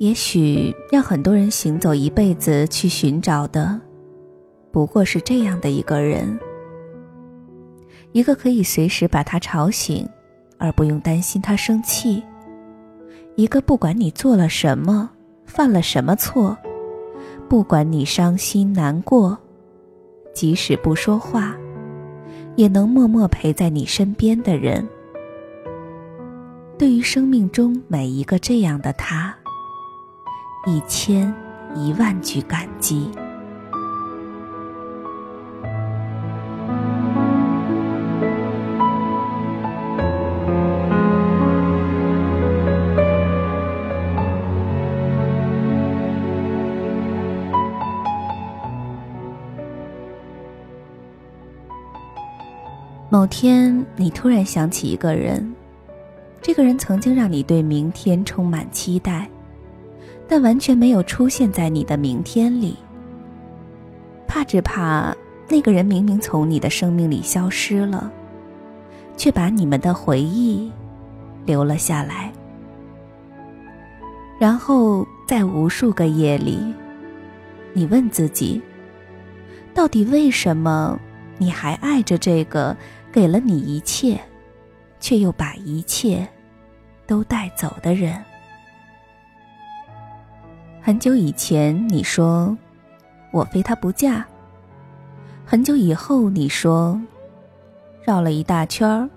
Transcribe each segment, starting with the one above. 也许让很多人行走一辈子去寻找的，不过是这样的一个人，一个可以随时把他吵醒，而不用担心他生气，一个不管你做了什么，犯了什么错，不管你伤心难过，即使不说话，也能默默陪在你身边的人。对于生命中每一个这样的他，1,000,1万句感激。某天，你突然想起一个人，这个人曾经让你对明天充满期待，但完全没有出现在你的明天里。怕只怕那个人明明从你的生命里消失了，却把你们的回忆留了下来。然后在无数个夜里，你问自己，到底为什么你还爱着这个给了你一切，却又把一切都带走的人？很久以前你说我非他不嫁，很久以后你说绕了一大圈，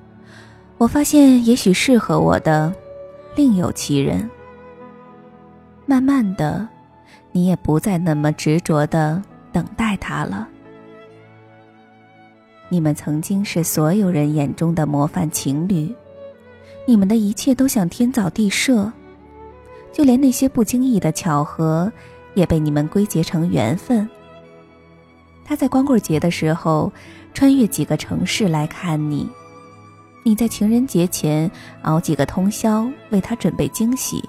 我发现也许适合我的另有其人。慢慢的，你也不再那么执着地等待他了。你们曾经是所有人眼中的模范情侣，你们的一切都像天造地设，就连那些不经意的巧合也被你们归结成缘分。他在光棍节的时候穿越几个城市来看你，你在情人节前熬几个通宵为他准备惊喜，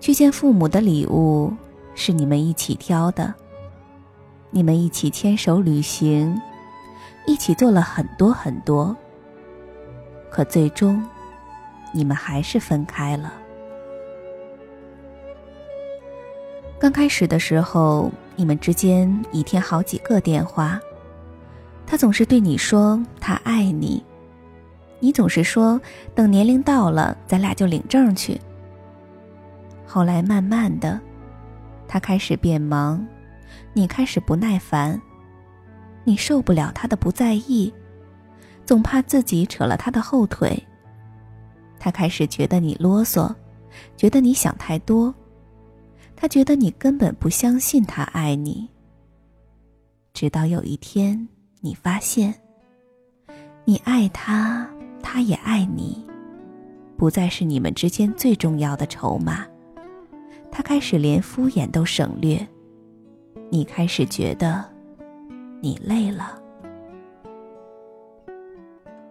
去见父母的礼物是你们一起挑的，你们一起牵手旅行，一起做了很多很多，可最终你们还是分开了。刚开始的时候，你们之间一天好几个电话，他总是对你说他爱你，你总是说等年龄到了咱俩就领证去。后来慢慢的，他开始变忙，你开始不耐烦，你受不了他的不在意，总怕自己扯了他的后腿，他开始觉得你啰嗦，觉得你想太多，他觉得你根本不相信他爱你。直到有一天，你发现你爱他，他也爱你，不再是你们之间最重要的筹码，他开始连敷衍都省略，你开始觉得你累了。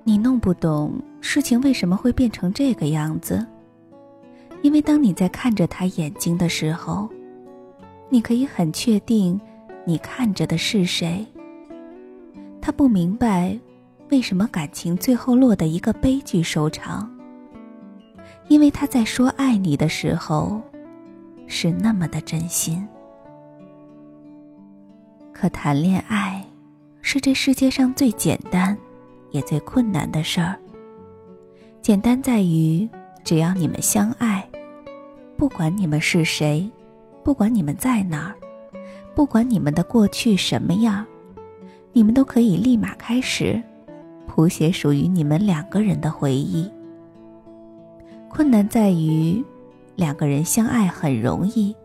你弄不懂事情为什么会变成这个样子，因为当你在看着他眼睛的时候，你可以很确定你看着的是谁。他不明白为什么感情最后落得一个悲剧收场，因为他在说爱你的时候是那么的真心。可谈恋爱是这世界上最简单也最困难的事儿，简单在于只要你们相爱，不管你们是谁，不管你们在哪儿，不管你们的过去什么样，你们都可以立马开始谱写属于你们两个人的回忆。困难在于两个人相爱很容易，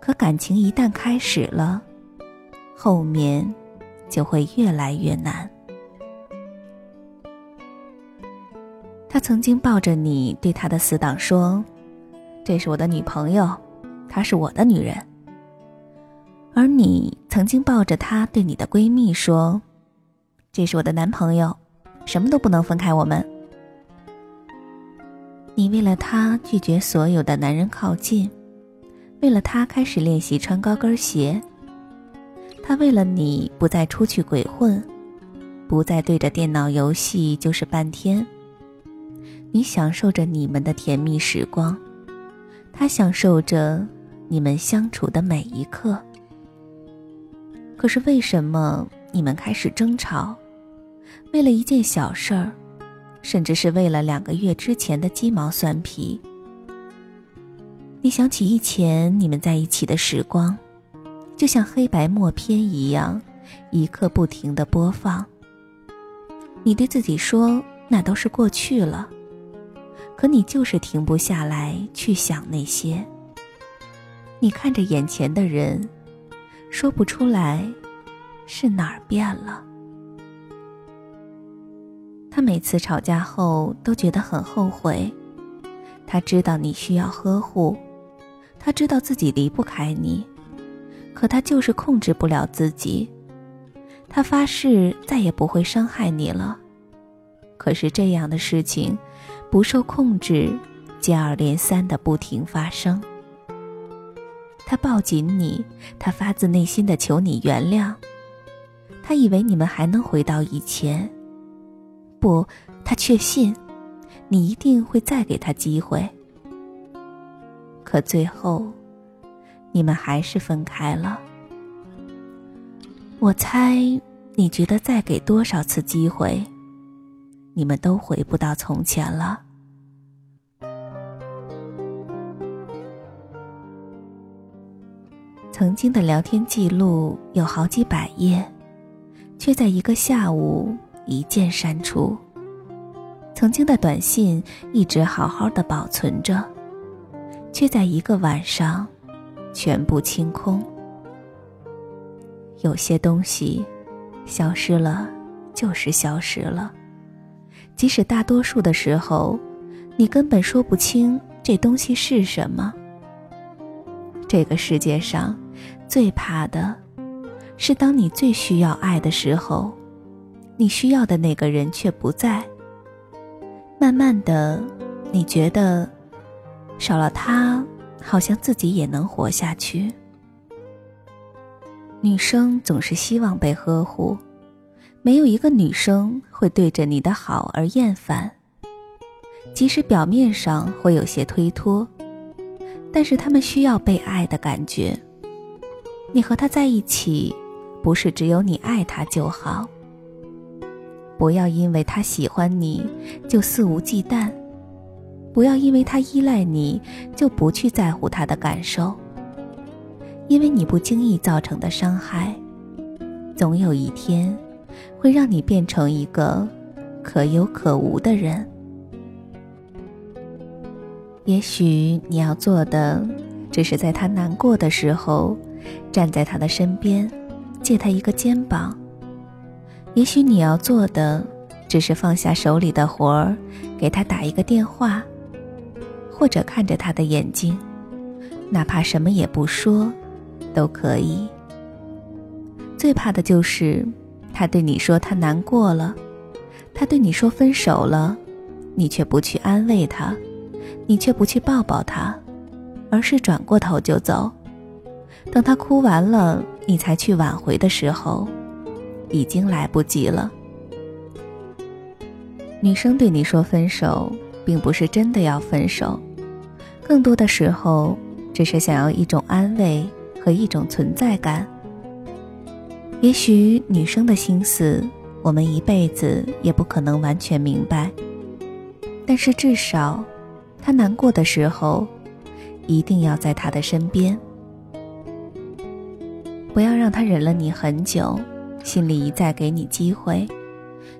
可感情一旦开始了，后面就会越来越难。他曾经抱着你对他的死党说，这是我的女朋友，她是我的女人。而你曾经抱着她对你的闺蜜说，这是我的男朋友，什么都不能分开我们。你为了她拒绝所有的男人靠近，为了她开始练习穿高跟鞋，她为了你不再出去鬼混，不再对着电脑游戏就是半天。你享受着你们的甜蜜时光，他享受着你们相处的每一刻。可是为什么你们开始争吵？为了一件小事儿，甚至是为了2个月之前的鸡毛蒜皮。你想起以前你们在一起的时光，就像黑白默片一样，一刻不停地播放。你对自己说，那都是过去了，可你就是停不下来去想那些。你看着眼前的人，说不出来是哪儿变了。他每次吵架后都觉得很后悔，他知道你需要呵护，他知道自己离不开你，可他就是控制不了自己。他发誓再也不会伤害你了，可是这样的事情不受控制，接二连三的不停发生。他抱紧你，他发自内心的求你原谅，他以为你们还能回到以前。不，他确信你一定会再给他机会。可最后你们还是分开了。我猜你觉得再给多少次机会，你们都回不到从前了。曾经的聊天记录有好几百页，却在一个下午一键删除。曾经的短信一直好好的保存着，却在一个晚上全部清空。有些东西消失了就是消失了，即使大多数的时候你根本说不清这东西是什么。这个世界上最怕的是，当你最需要爱的时候，你需要的那个人却不在。慢慢的，你觉得少了他好像自己也能活下去。女生总是希望被呵护，没有一个女生会对着你的好而厌烦。即使表面上会有些推脱，但是她们需要被爱的感觉。你和她在一起，不是只有你爱她就好。不要因为她喜欢你就肆无忌惮，不要因为她依赖你就不去在乎她的感受。因为你不经意造成的伤害，总有一天会让你变成一个可有可无的人。也许你要做的只是在他难过的时候站在他的身边，借他一个肩膀。也许你要做的只是放下手里的活儿，给他打一个电话，或者看着他的眼睛，哪怕什么也不说都可以。最怕的就是他对你说他难过了，他对你说分手了，你却不去安慰他，你却不去抱抱他，而是转过头就走。等他哭完了，你才去挽回的时候，已经来不及了。女生对你说分手，并不是真的要分手，更多的时候只是想要一种安慰和一种存在感。也许女生的心思我们一辈子也不可能完全明白，但是至少她难过的时候一定要在她的身边。不要让她忍了你很久，心里一再给你机会，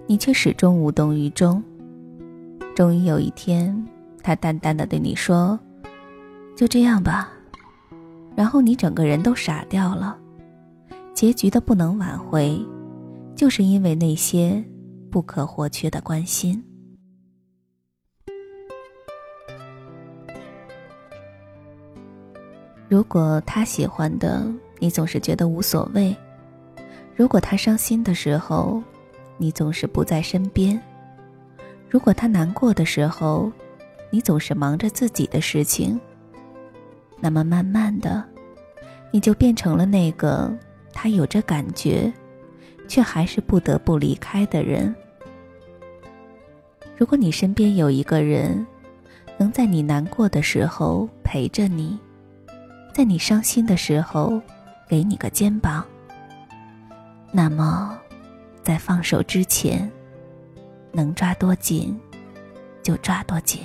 你却始终无动于衷。终于有一天，她淡淡的对你说，就这样吧，然后你整个人都傻掉了。结局的不能挽回，就是因为那些不可或缺的关心。如果他喜欢的，你总是觉得无所谓；如果他伤心的时候，你总是不在身边；如果他难过的时候，你总是忙着自己的事情。那么慢慢的，你就变成了那个他有着感觉却还是不得不离开的人。如果你身边有一个人，能在你难过的时候陪着你，在你伤心的时候给你个肩膀。那么在放手之前，能抓多紧就抓多紧。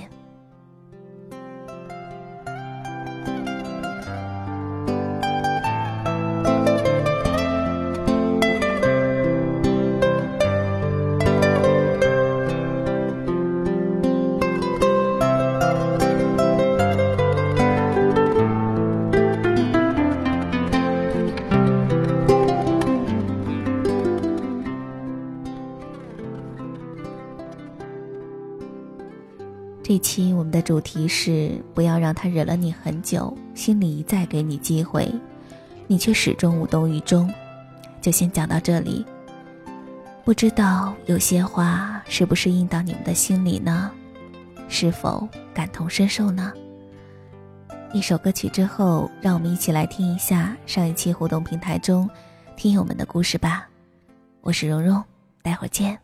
这期我们的主题是不要让他忍了你很久，心里一再给你机会，你却始终无动于衷。就先讲到这里。不知道有些话是不是印到你们的心里呢？是否感同身受呢？一首歌曲之后，让我们一起来听一下上一期互动平台中听友们的故事吧。我是蓉蓉，待会儿见。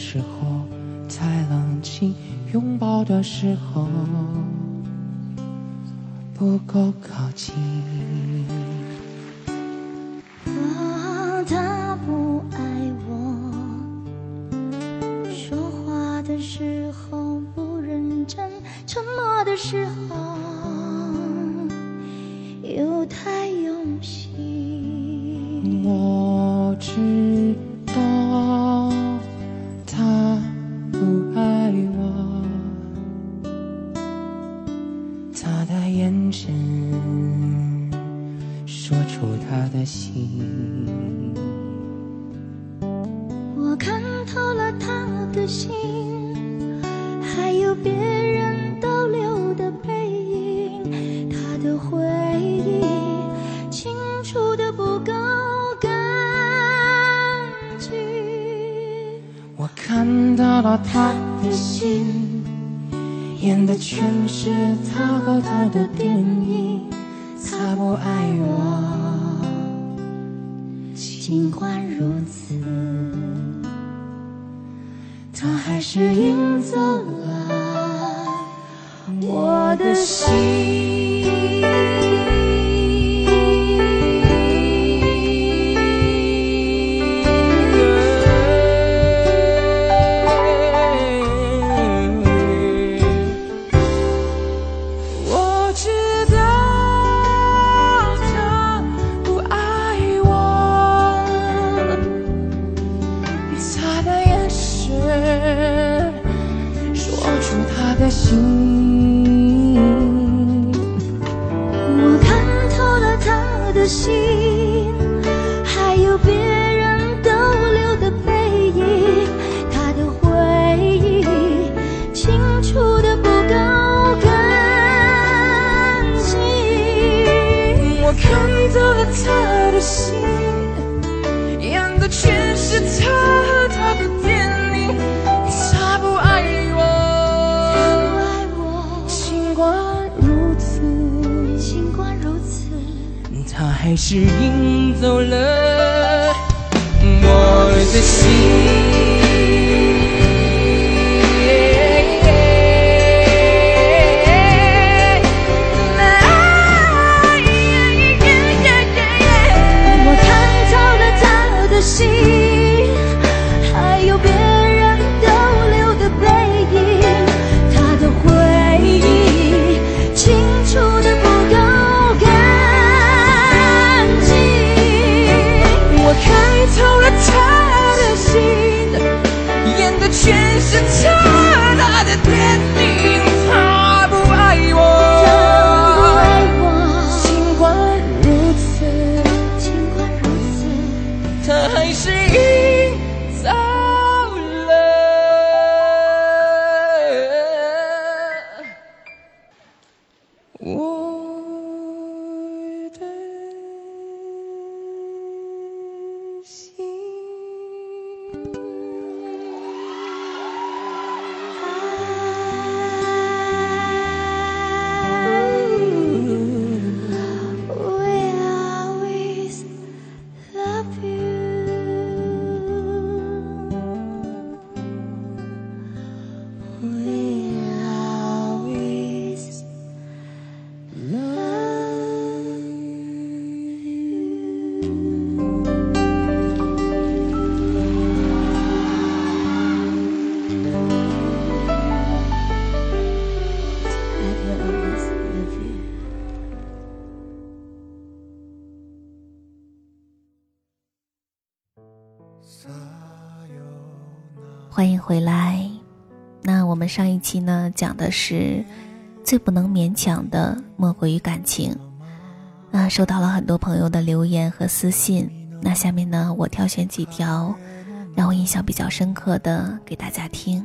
时候才冷静，拥抱的时候不够靠近。他不爱我，说话的时候不认真，沉默的时候又太用心。我知道他不爱我，他的眼神说出他的心。我看透了他的心，还有别人逗留的背影，他的回忆清楚的不够干净。我看到了他的心，演的全是他和他的电影。他不爱我，尽管如此，他还是赢走了我的心。我看透了他的心，还有别人逗留的背影，他的回忆清楚的不够干净。我看透了他的心，演的全是他和他的电影。他不爱我，尽管如此，他还是赢走了我的心。我看透了他的心，看透了他的心。他还是赢走了我的心。欢迎回来。那我们上一期呢讲的是最不能勉强的莫过于感情，那收到了很多朋友的留言和私信，那下面呢我挑选几条让我印象比较深刻的给大家听。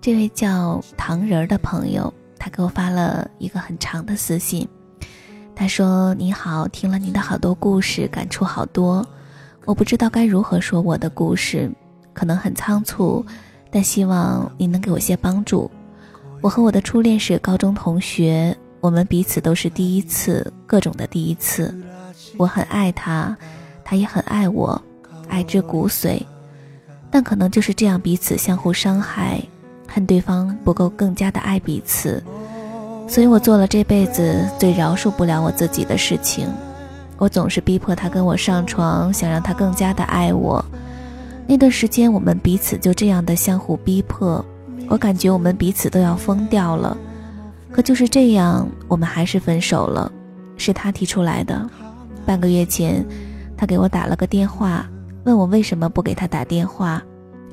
这位叫糖人的朋友，他给我发了一个很长的私信，他说：你好，听了你的好多故事，感触好多，我不知道该如何说我的故事，可能很仓促，但希望你能给我些帮助。我和我的初恋是高中同学，我们彼此都是第一次，各种的第一次。我很爱他，他也很爱我，爱至骨髓。但可能就是这样彼此相互伤害，恨对方不够更加的爱彼此。所以我做了这辈子最饶恕不了我自己的事情。我总是逼迫他跟我上床，想让他更加的爱我。那段时间我们彼此就这样的相互逼迫，我感觉我们彼此都要疯掉了。可就是这样，我们还是分手了，是他提出来的。半个月前他给我打了个电话，问我为什么不给他打电话，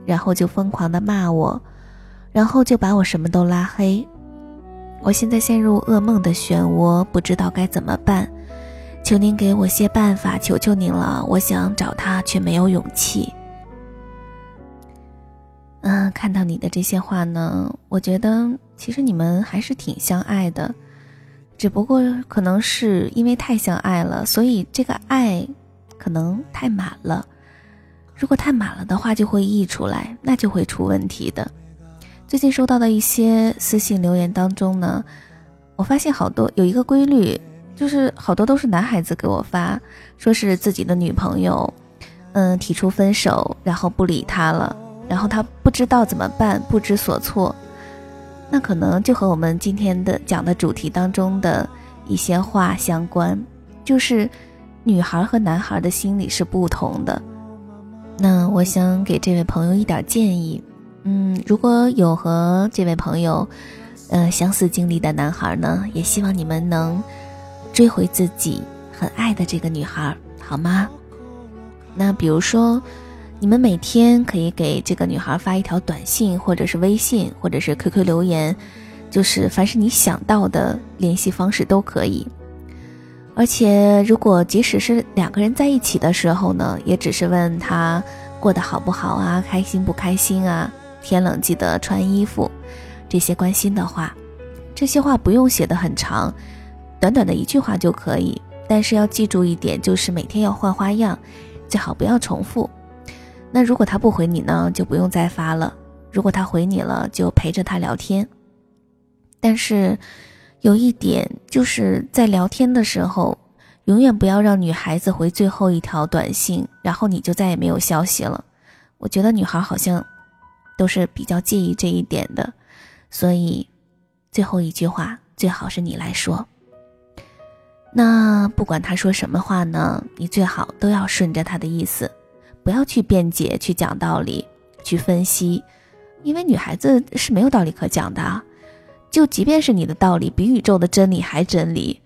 然后就疯狂的骂我，然后就把我什么都拉黑。我现在陷入噩梦的漩涡，不知道该怎么办，求您给我些办法，求求您了，我想找他却没有勇气。看到你的这些话呢，我觉得其实你们还是挺相爱的，只不过可能是因为太相爱了，所以这个爱可能太满了。如果太满了的话就会溢出来，那就会出问题的。最近收到的一些私信留言当中呢，我发现好多有一个规律，就是好多都是男孩子给我发，说是自己的女朋友提出分手，然后不理他了，然后他不知道怎么办，不知所措。那可能就和我们今天的讲的主题当中的一些话相关，就是女孩和男孩的心理是不同的。那我想给这位朋友一点建议，如果有和这位朋友相似经历的男孩呢，也希望你们能追回自己很爱的这个女孩，好吗？那比如说你们每天可以给这个女孩发一条短信，或者是微信，或者是 QQ 留言，就是凡是你想到的联系方式都可以。而且如果即使是两个人在一起的时候呢，也只是问她过得好不好啊，开心不开心啊，天冷记得穿衣服，这些关心的话。这些话不用写得很长，短短的一句话就可以，但是要记住一点，就是每天要换花样，最好不要重复。那如果他不回你呢，就不用再发了，如果他回你了，就陪着他聊天。但是有一点，就是在聊天的时候永远不要让女孩子回最后一条短信，然后你就再也没有消息了。我觉得女孩好像都是比较介意这一点的，所以最后一句话最好是你来说。那不管他说什么话呢，你最好都要顺着他的意思，不要去辩解，去讲道理，去分析，因为女孩子是没有道理可讲的啊。就即便是你的道理比宇宙的真理还真理，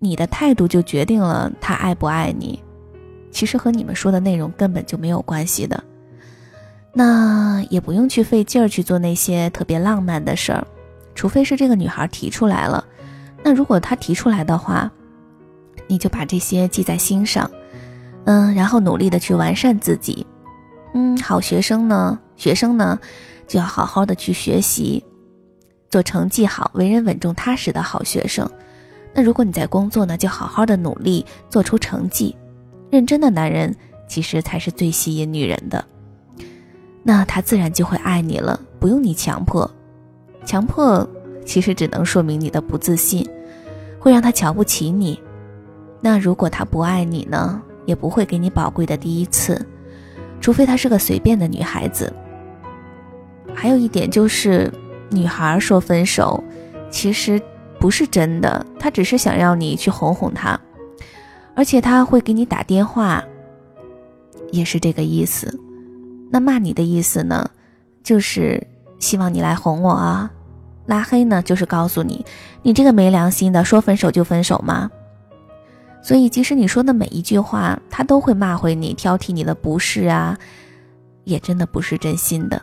你的态度就决定了他爱不爱你，其实和你们说的内容根本就没有关系的。那也不用去费劲儿去做那些特别浪漫的事儿，除非是这个女孩提出来了。那如果她提出来的话，你就把这些记在心上，然后努力的去完善自己。好学生呢就要好好的去学习，做成绩好、为人稳重踏实的好学生。那如果你在工作呢，就好好的努力做出成绩。认真的男人其实才是最吸引女人的，那他自然就会爱你了，不用你强迫其实只能说明你的不自信，会让他瞧不起你。那如果他不爱你呢，也不会给你宝贵的第一次，除非她是个随便的女孩子。还有一点就是，女孩说分手，其实不是真的，她只是想让你去哄哄她，而且她会给你打电话，也是这个意思。那骂你的意思呢，就是希望你来哄我啊。拉黑呢，就是告诉你，你这个没良心的，说分手就分手吗？所以即使你说的每一句话，他都会骂回你，挑剔你的不是啊，也真的不是真心的。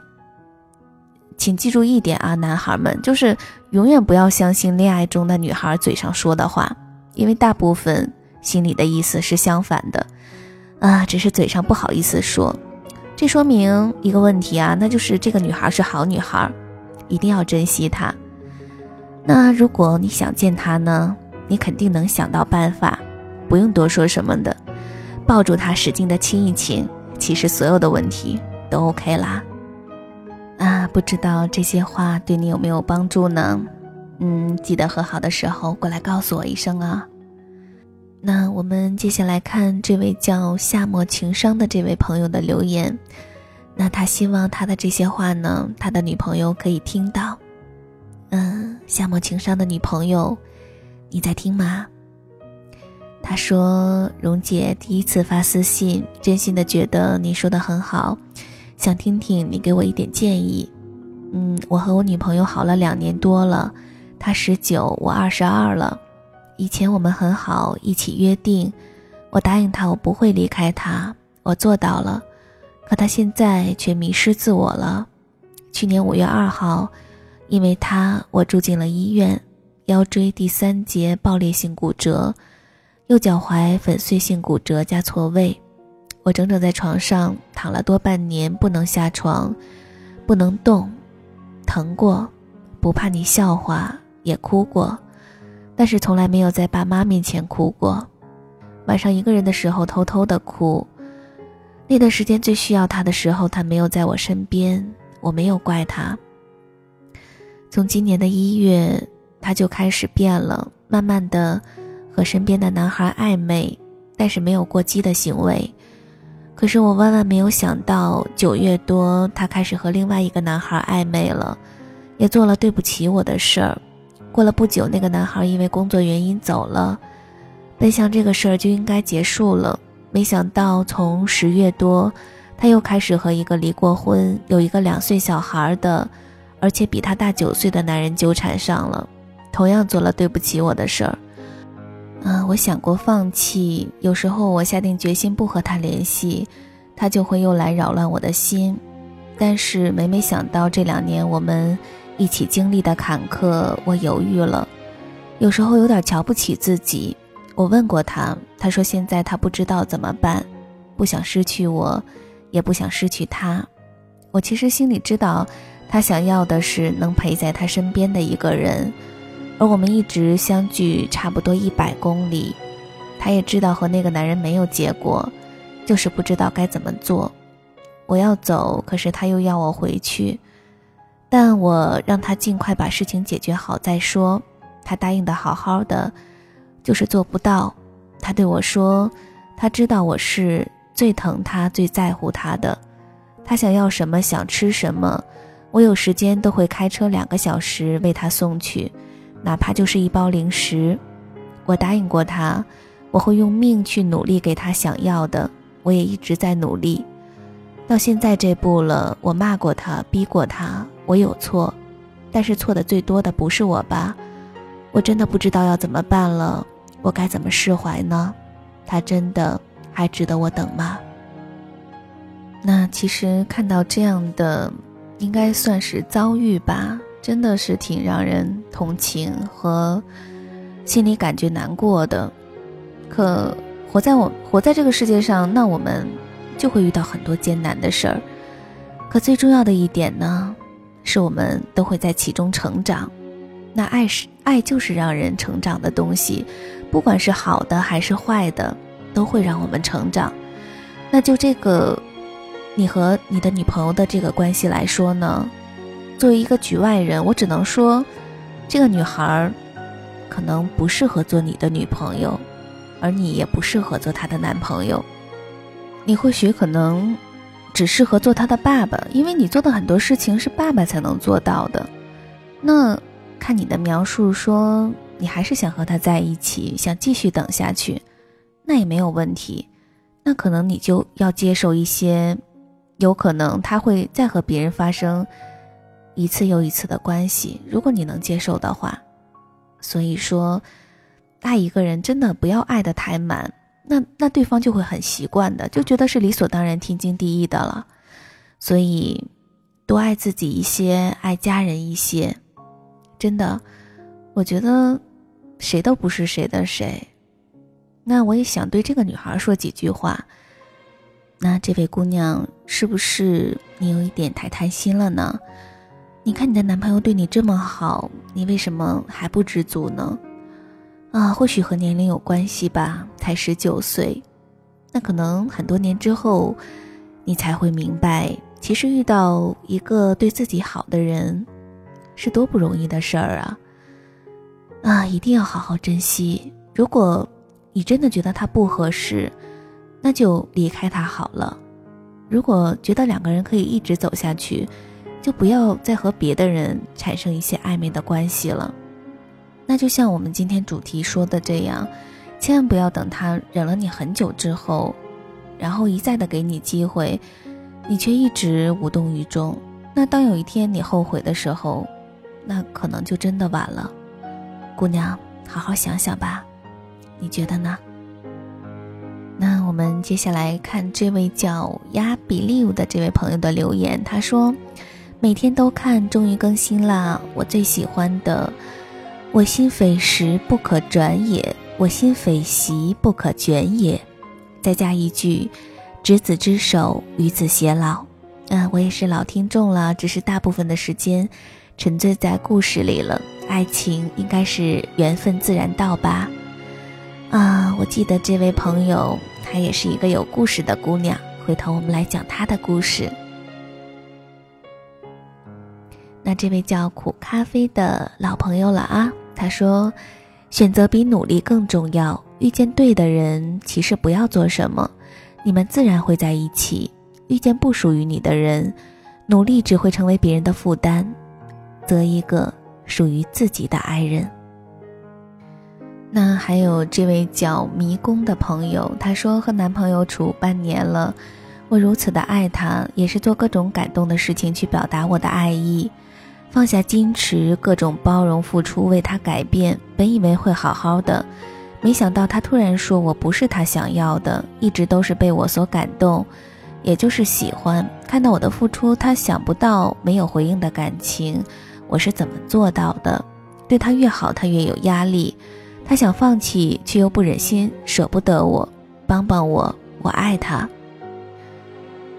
请记住一点啊，男孩们，就是永远不要相信恋爱中的女孩嘴上说的话，因为大部分心里的意思是相反的啊，只是嘴上不好意思说。这说明一个问题啊，那就是这个女孩是好女孩，一定要珍惜她。那如果你想见她呢，你肯定能想到办法，不用多说什么的，抱住他使劲的亲一亲，其实所有的问题都 OK 啦。不知道这些话对你有没有帮助呢？记得和好的时候过来告诉我一声啊。那我们接下来看这位叫夏末情商的这位朋友的留言，那他希望他的这些话呢，他的女朋友可以听到。夏末情商的女朋友，你在听吗？他说，蓉姐第一次发私信，真心的觉得你说的很好，想听听你给我一点建议。我和我女朋友好了2年多了，她19，我22了。以前我们很好，一起约定，我答应她我不会离开她，我做到了，可她现在却迷失自我了。去年5月2号，因为她我住进了医院，腰椎第3节爆裂性骨折，右脚踝粉碎性骨折加错位，我整整在床上躺了多半年，不能下床，不能动，疼过，不怕你笑话，也哭过，但是从来没有在爸妈面前哭过。晚上一个人的时候偷偷的哭，那段时间最需要他的时候，他没有在我身边，我没有怪他。从今年的1月，他就开始变了，慢慢的和身边的男孩暧昧，但是没有过激的行为。可是我万万没有想到，9月多他开始和另外一个男孩暧昧了，也做了对不起我的事儿。过了不久，那个男孩因为工作原因走了，本想这个事儿就应该结束了，没想到从10月多，他又开始和一个离过婚、有一个2岁小孩的，而且比他大9岁的男人纠缠上了，同样做了对不起我的事儿。我想过放弃，有时候我下定决心不和他联系，他就会又来扰乱我的心。但是每想到这2年我们一起经历的坎坷，我犹豫了，有时候有点瞧不起自己。我问过他，他说现在他不知道怎么办，不想失去我，也不想失去他。我其实心里知道，他想要的是能陪在他身边的一个人，而我们一直相距差不多100公里，他也知道和那个男人没有结果，就是不知道该怎么做。我要走，可是他又要我回去，但我让他尽快把事情解决好再说，他答应的好好的，就是做不到。他对我说，他知道我是最疼他、最在乎他的，他想要什么、想吃什么，我有时间都会开车2个小时为他送去，哪怕就是一包零食。我答应过他，我会用命去努力给他想要的，我也一直在努力。到现在这步了，我骂过他，逼过他，我有错，但是错的最多的不是我吧？我真的不知道要怎么办了，我该怎么释怀呢？他真的还值得我等吗？那其实看到这样的，应该算是遭遇吧，真的是挺让人同情和心里感觉难过的。可活在这个世界上，那我们就会遇到很多艰难的事儿。可最重要的一点呢，是我们都会在其中成长。那爱就是让人成长的东西，不管是好的还是坏的，都会让我们成长。那就这个你和你的女朋友的这个关系来说呢，作为一个局外人，我只能说这个女孩可能不适合做你的女朋友，而你也不适合做她的男朋友。你或许可能只适合做她的爸爸，因为你做的很多事情是爸爸才能做到的。那看你的描述说你还是想和他在一起，想继续等下去，那也没有问题。那可能你就要接受一些有可能他会再和别人发生一次又一次的关系，如果你能接受的话。所以说爱一个人真的不要爱得太满，那对方就会很习惯的，就觉得是理所当然天经地义的了。所以多爱自己一些，爱家人一些，真的，我觉得谁都不是谁的谁。那我也想对这个女孩说几句话。那这位姑娘，是不是你有一点太贪心了呢？你看你的男朋友对你这么好，你为什么还不知足呢？啊，或许和年龄有关系吧，才19岁，那可能很多年之后，你才会明白，其实遇到一个对自己好的人是多不容易的事儿啊！一定要好好珍惜。如果你真的觉得他不合适，那就离开他好了。如果觉得两个人可以一直走下去，就不要再和别的人产生一些暧昧的关系了。那就像我们今天主题说的这样，千万不要等他忍了你很久之后，然后一再的给你机会，你却一直无动于衷。那当有一天你后悔的时候，那可能就真的晚了。姑娘，好好想想吧，你觉得呢？那我们接下来看这位叫亚比利乌的这位朋友的留言。他说，每天都看，终于更新啦。我最喜欢的，我心匪石不可转也，我心匪席不可卷也。再加一句，执子之手，与子偕老。我也是老听众了，只是大部分的时间沉醉在故事里了，爱情应该是缘分自然到吧。我记得这位朋友，她也是一个有故事的姑娘，回头我们来讲她的故事。那这位叫苦咖啡的老朋友了啊，他说，选择比努力更重要，遇见对的人，其实不要做什么，你们自然会在一起。遇见不属于你的人，努力只会成为别人的负担。择一个属于自己的爱人。那还有这位叫迷宫的朋友，他说，和男朋友处半年了，我如此的爱他，也是做各种感动的事情去表达我的爱意，放下矜持，各种包容付出，为他改变。本以为会好好的，没想到他突然说我不是他想要的，一直都是被我所感动，也就是喜欢。看到我的付出，他想不到没有回应的感情，我是怎么做到的？对他越好，他越有压力。他想放弃，却又不忍心，舍不得我。帮帮我，我爱他。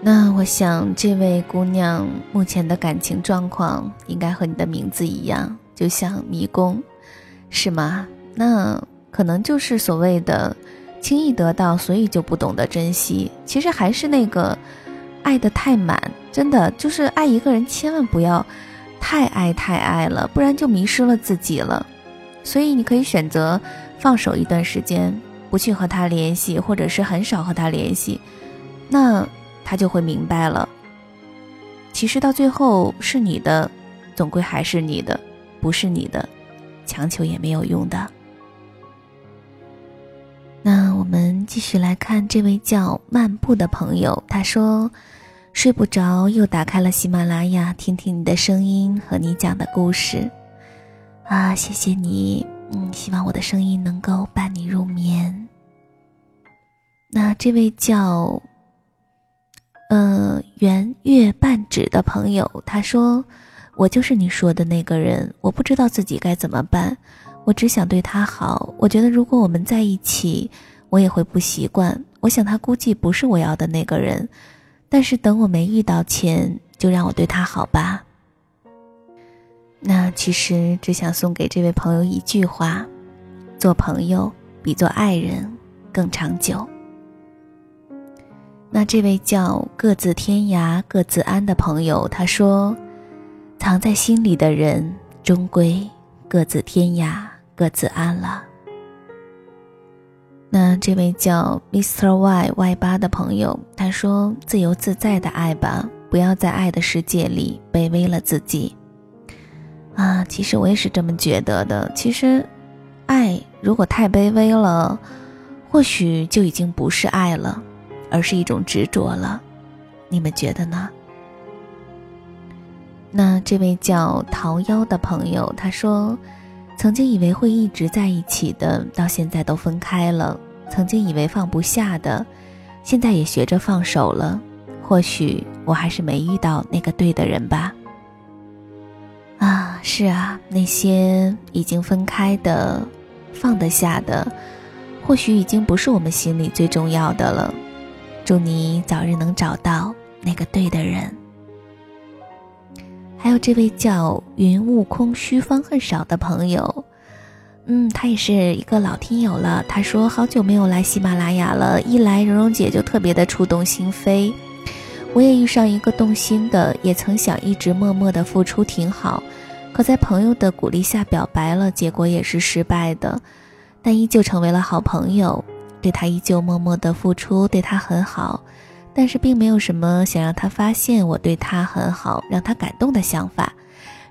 那我想这位姑娘目前的感情状况应该和你的名字一样，就像迷宫，是吗？那可能就是所谓的轻易得到，所以就不懂得珍惜。其实还是那个爱得太满，真的就是爱一个人千万不要太爱了，不然就迷失了自己了。所以你可以选择放手一段时间，不去和他联系，或者是很少和他联系，那他就会明白了。其实到最后是你的，总归还是你的，不是你的，强求也没有用的。那我们继续来看这位叫漫步的朋友，他说，睡不着，又打开了喜马拉雅，听听你的声音和你讲的故事啊，谢谢你。希望我的声音能够伴你入眠。那这位叫圆月半指的朋友，他说，我就是你说的那个人，我不知道自己该怎么办，我只想对他好。我觉得如果我们在一起，我也会不习惯，我想他估计不是我要的那个人，但是等我没遇到前，就让我对他好吧。那其实只想送给这位朋友一句话，做朋友比做爱人更长久。那这位叫各自天涯各自安的朋友，他说，藏在心里的人终归各自天涯各自安了。那这位叫 Mr.Y Y8 的朋友，他说，自由自在的爱吧，不要在爱的世界里卑微了自己。啊，其实我也是这么觉得的。其实爱如果太卑微了，或许就已经不是爱了，而是一种执着了。你们觉得呢？那这位叫桃夭的朋友，他说，曾经以为会一直在一起的，到现在都分开了；曾经以为放不下的，现在也学着放手了。或许我还是没遇到那个对的人吧。啊，是啊，那些已经分开的、放得下的，或许已经不是我们心里最重要的了。祝你早日能找到那个对的人。还有这位叫云雾空虚方恨少的朋友，他也是一个老听友了。他说，好久没有来喜马拉雅了，一来蓉蓉姐就特别的触动心扉。我也遇上一个动心的，也曾想一直默默的付出挺好，可在朋友的鼓励下表白了，结果也是失败的，但依旧成为了好朋友，对他依旧默默的付出，对他很好。但是并没有什么想让他发现我对他很好让他感动的想法，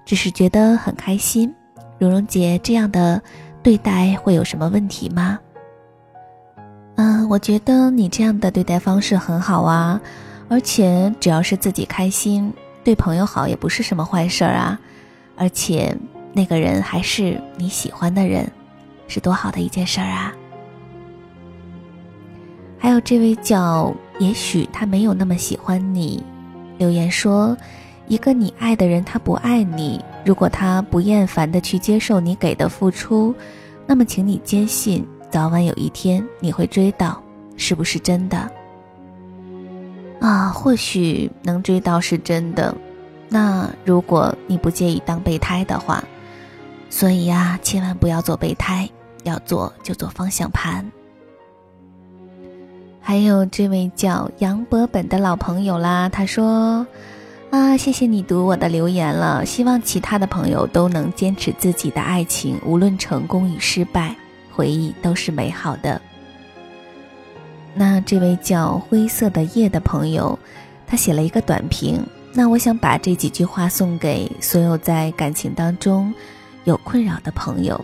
只是觉得很开心。蓉蓉姐这样的对待会有什么问题吗？我觉得你这样的对待方式很好啊，而且只要是自己开心，对朋友好也不是什么坏事啊，而且那个人还是你喜欢的人，是多好的一件事啊。还有这位叫也许他没有那么喜欢你留言说，一个你爱的人他不爱你，如果他不厌烦地去接受你给的付出，那么请你坚信，早晚有一天你会追到。是不是真的啊？或许能追到是真的，那如果你不介意当备胎的话，所以啊，千万不要做备胎，要做就做方向盘。还有这位叫杨伯本的老朋友啦，他说，谢谢你读我的留言了，希望其他的朋友都能坚持自己的爱情，无论成功与失败，回忆都是美好的。那这位叫灰色的夜的朋友，他写了一个短评，那我想把这几句话送给所有在感情当中有困扰的朋友。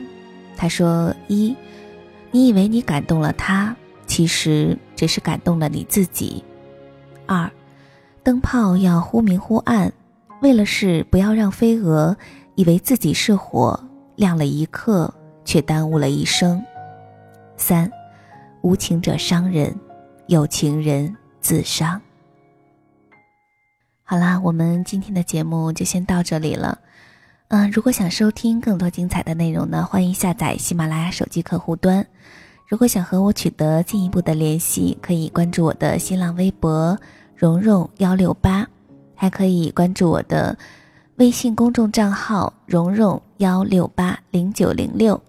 他说，一，你以为你感动了他，其实只是感动了你自己。二，灯泡要忽明忽暗，为了是不要让飞蛾以为自己是火，亮了一刻却耽误了一生。三，无情者伤人，有情人自伤。好啦，我们今天的节目就先到这里了。如果想收听更多精彩的内容呢，欢迎下载喜马拉雅手机客户端。如果想和我取得进一步的联系，可以关注我的新浪微博蓉蓉168，还可以关注我的微信公众账号蓉蓉1680906。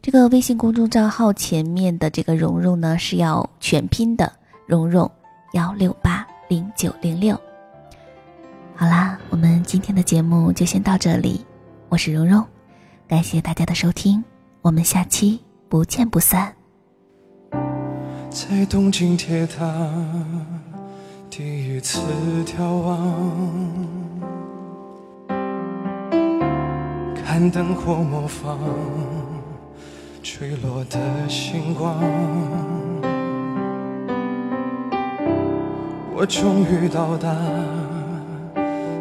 这个微信公众账号前面的这个蓉蓉呢是要全拼的，蓉蓉1680906。好啦，我们今天的节目就先到这里，我是蓉蓉，感谢大家的收听，我们下期不见不散。在东京铁塔第一次眺望，看灯火模仿坠落的星光，我终于到达，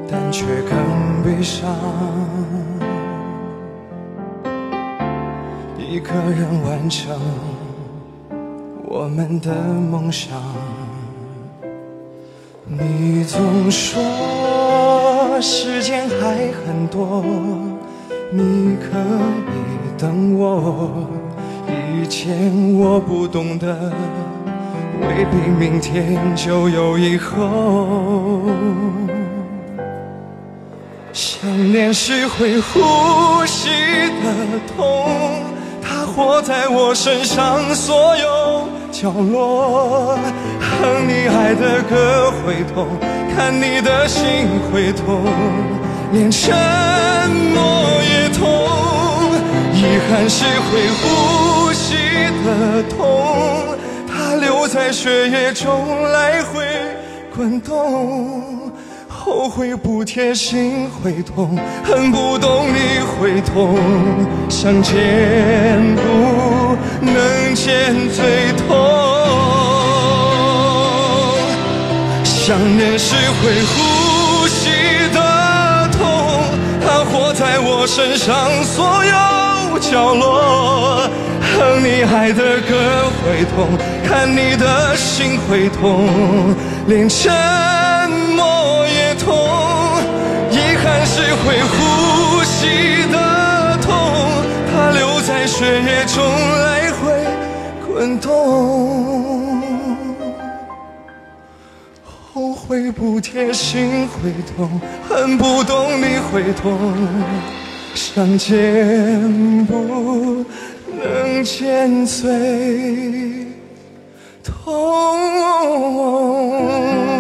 但却更悲伤，一个人完成我们的梦想。你总说时间还很多，你可以等我，一以前我不懂得，未必明天就有以后。想念是会呼吸的痛，它活在我身上所有角落。哼你爱的歌会痛，看你的心会痛，连沉默也痛。遗憾是会呼吸的痛，它留在血液中来回滚动。后悔不贴心会痛，恨不懂你会痛，想见不能见最痛。想念是会呼吸的痛，它活在我身上所有角落。哼你爱的歌会痛，看你的心会痛，连沉默也痛，遗憾是会呼吸的痛，它留在血液中来回滚动。后悔不贴心会痛，恨不懂你会痛，想见不能见最痛。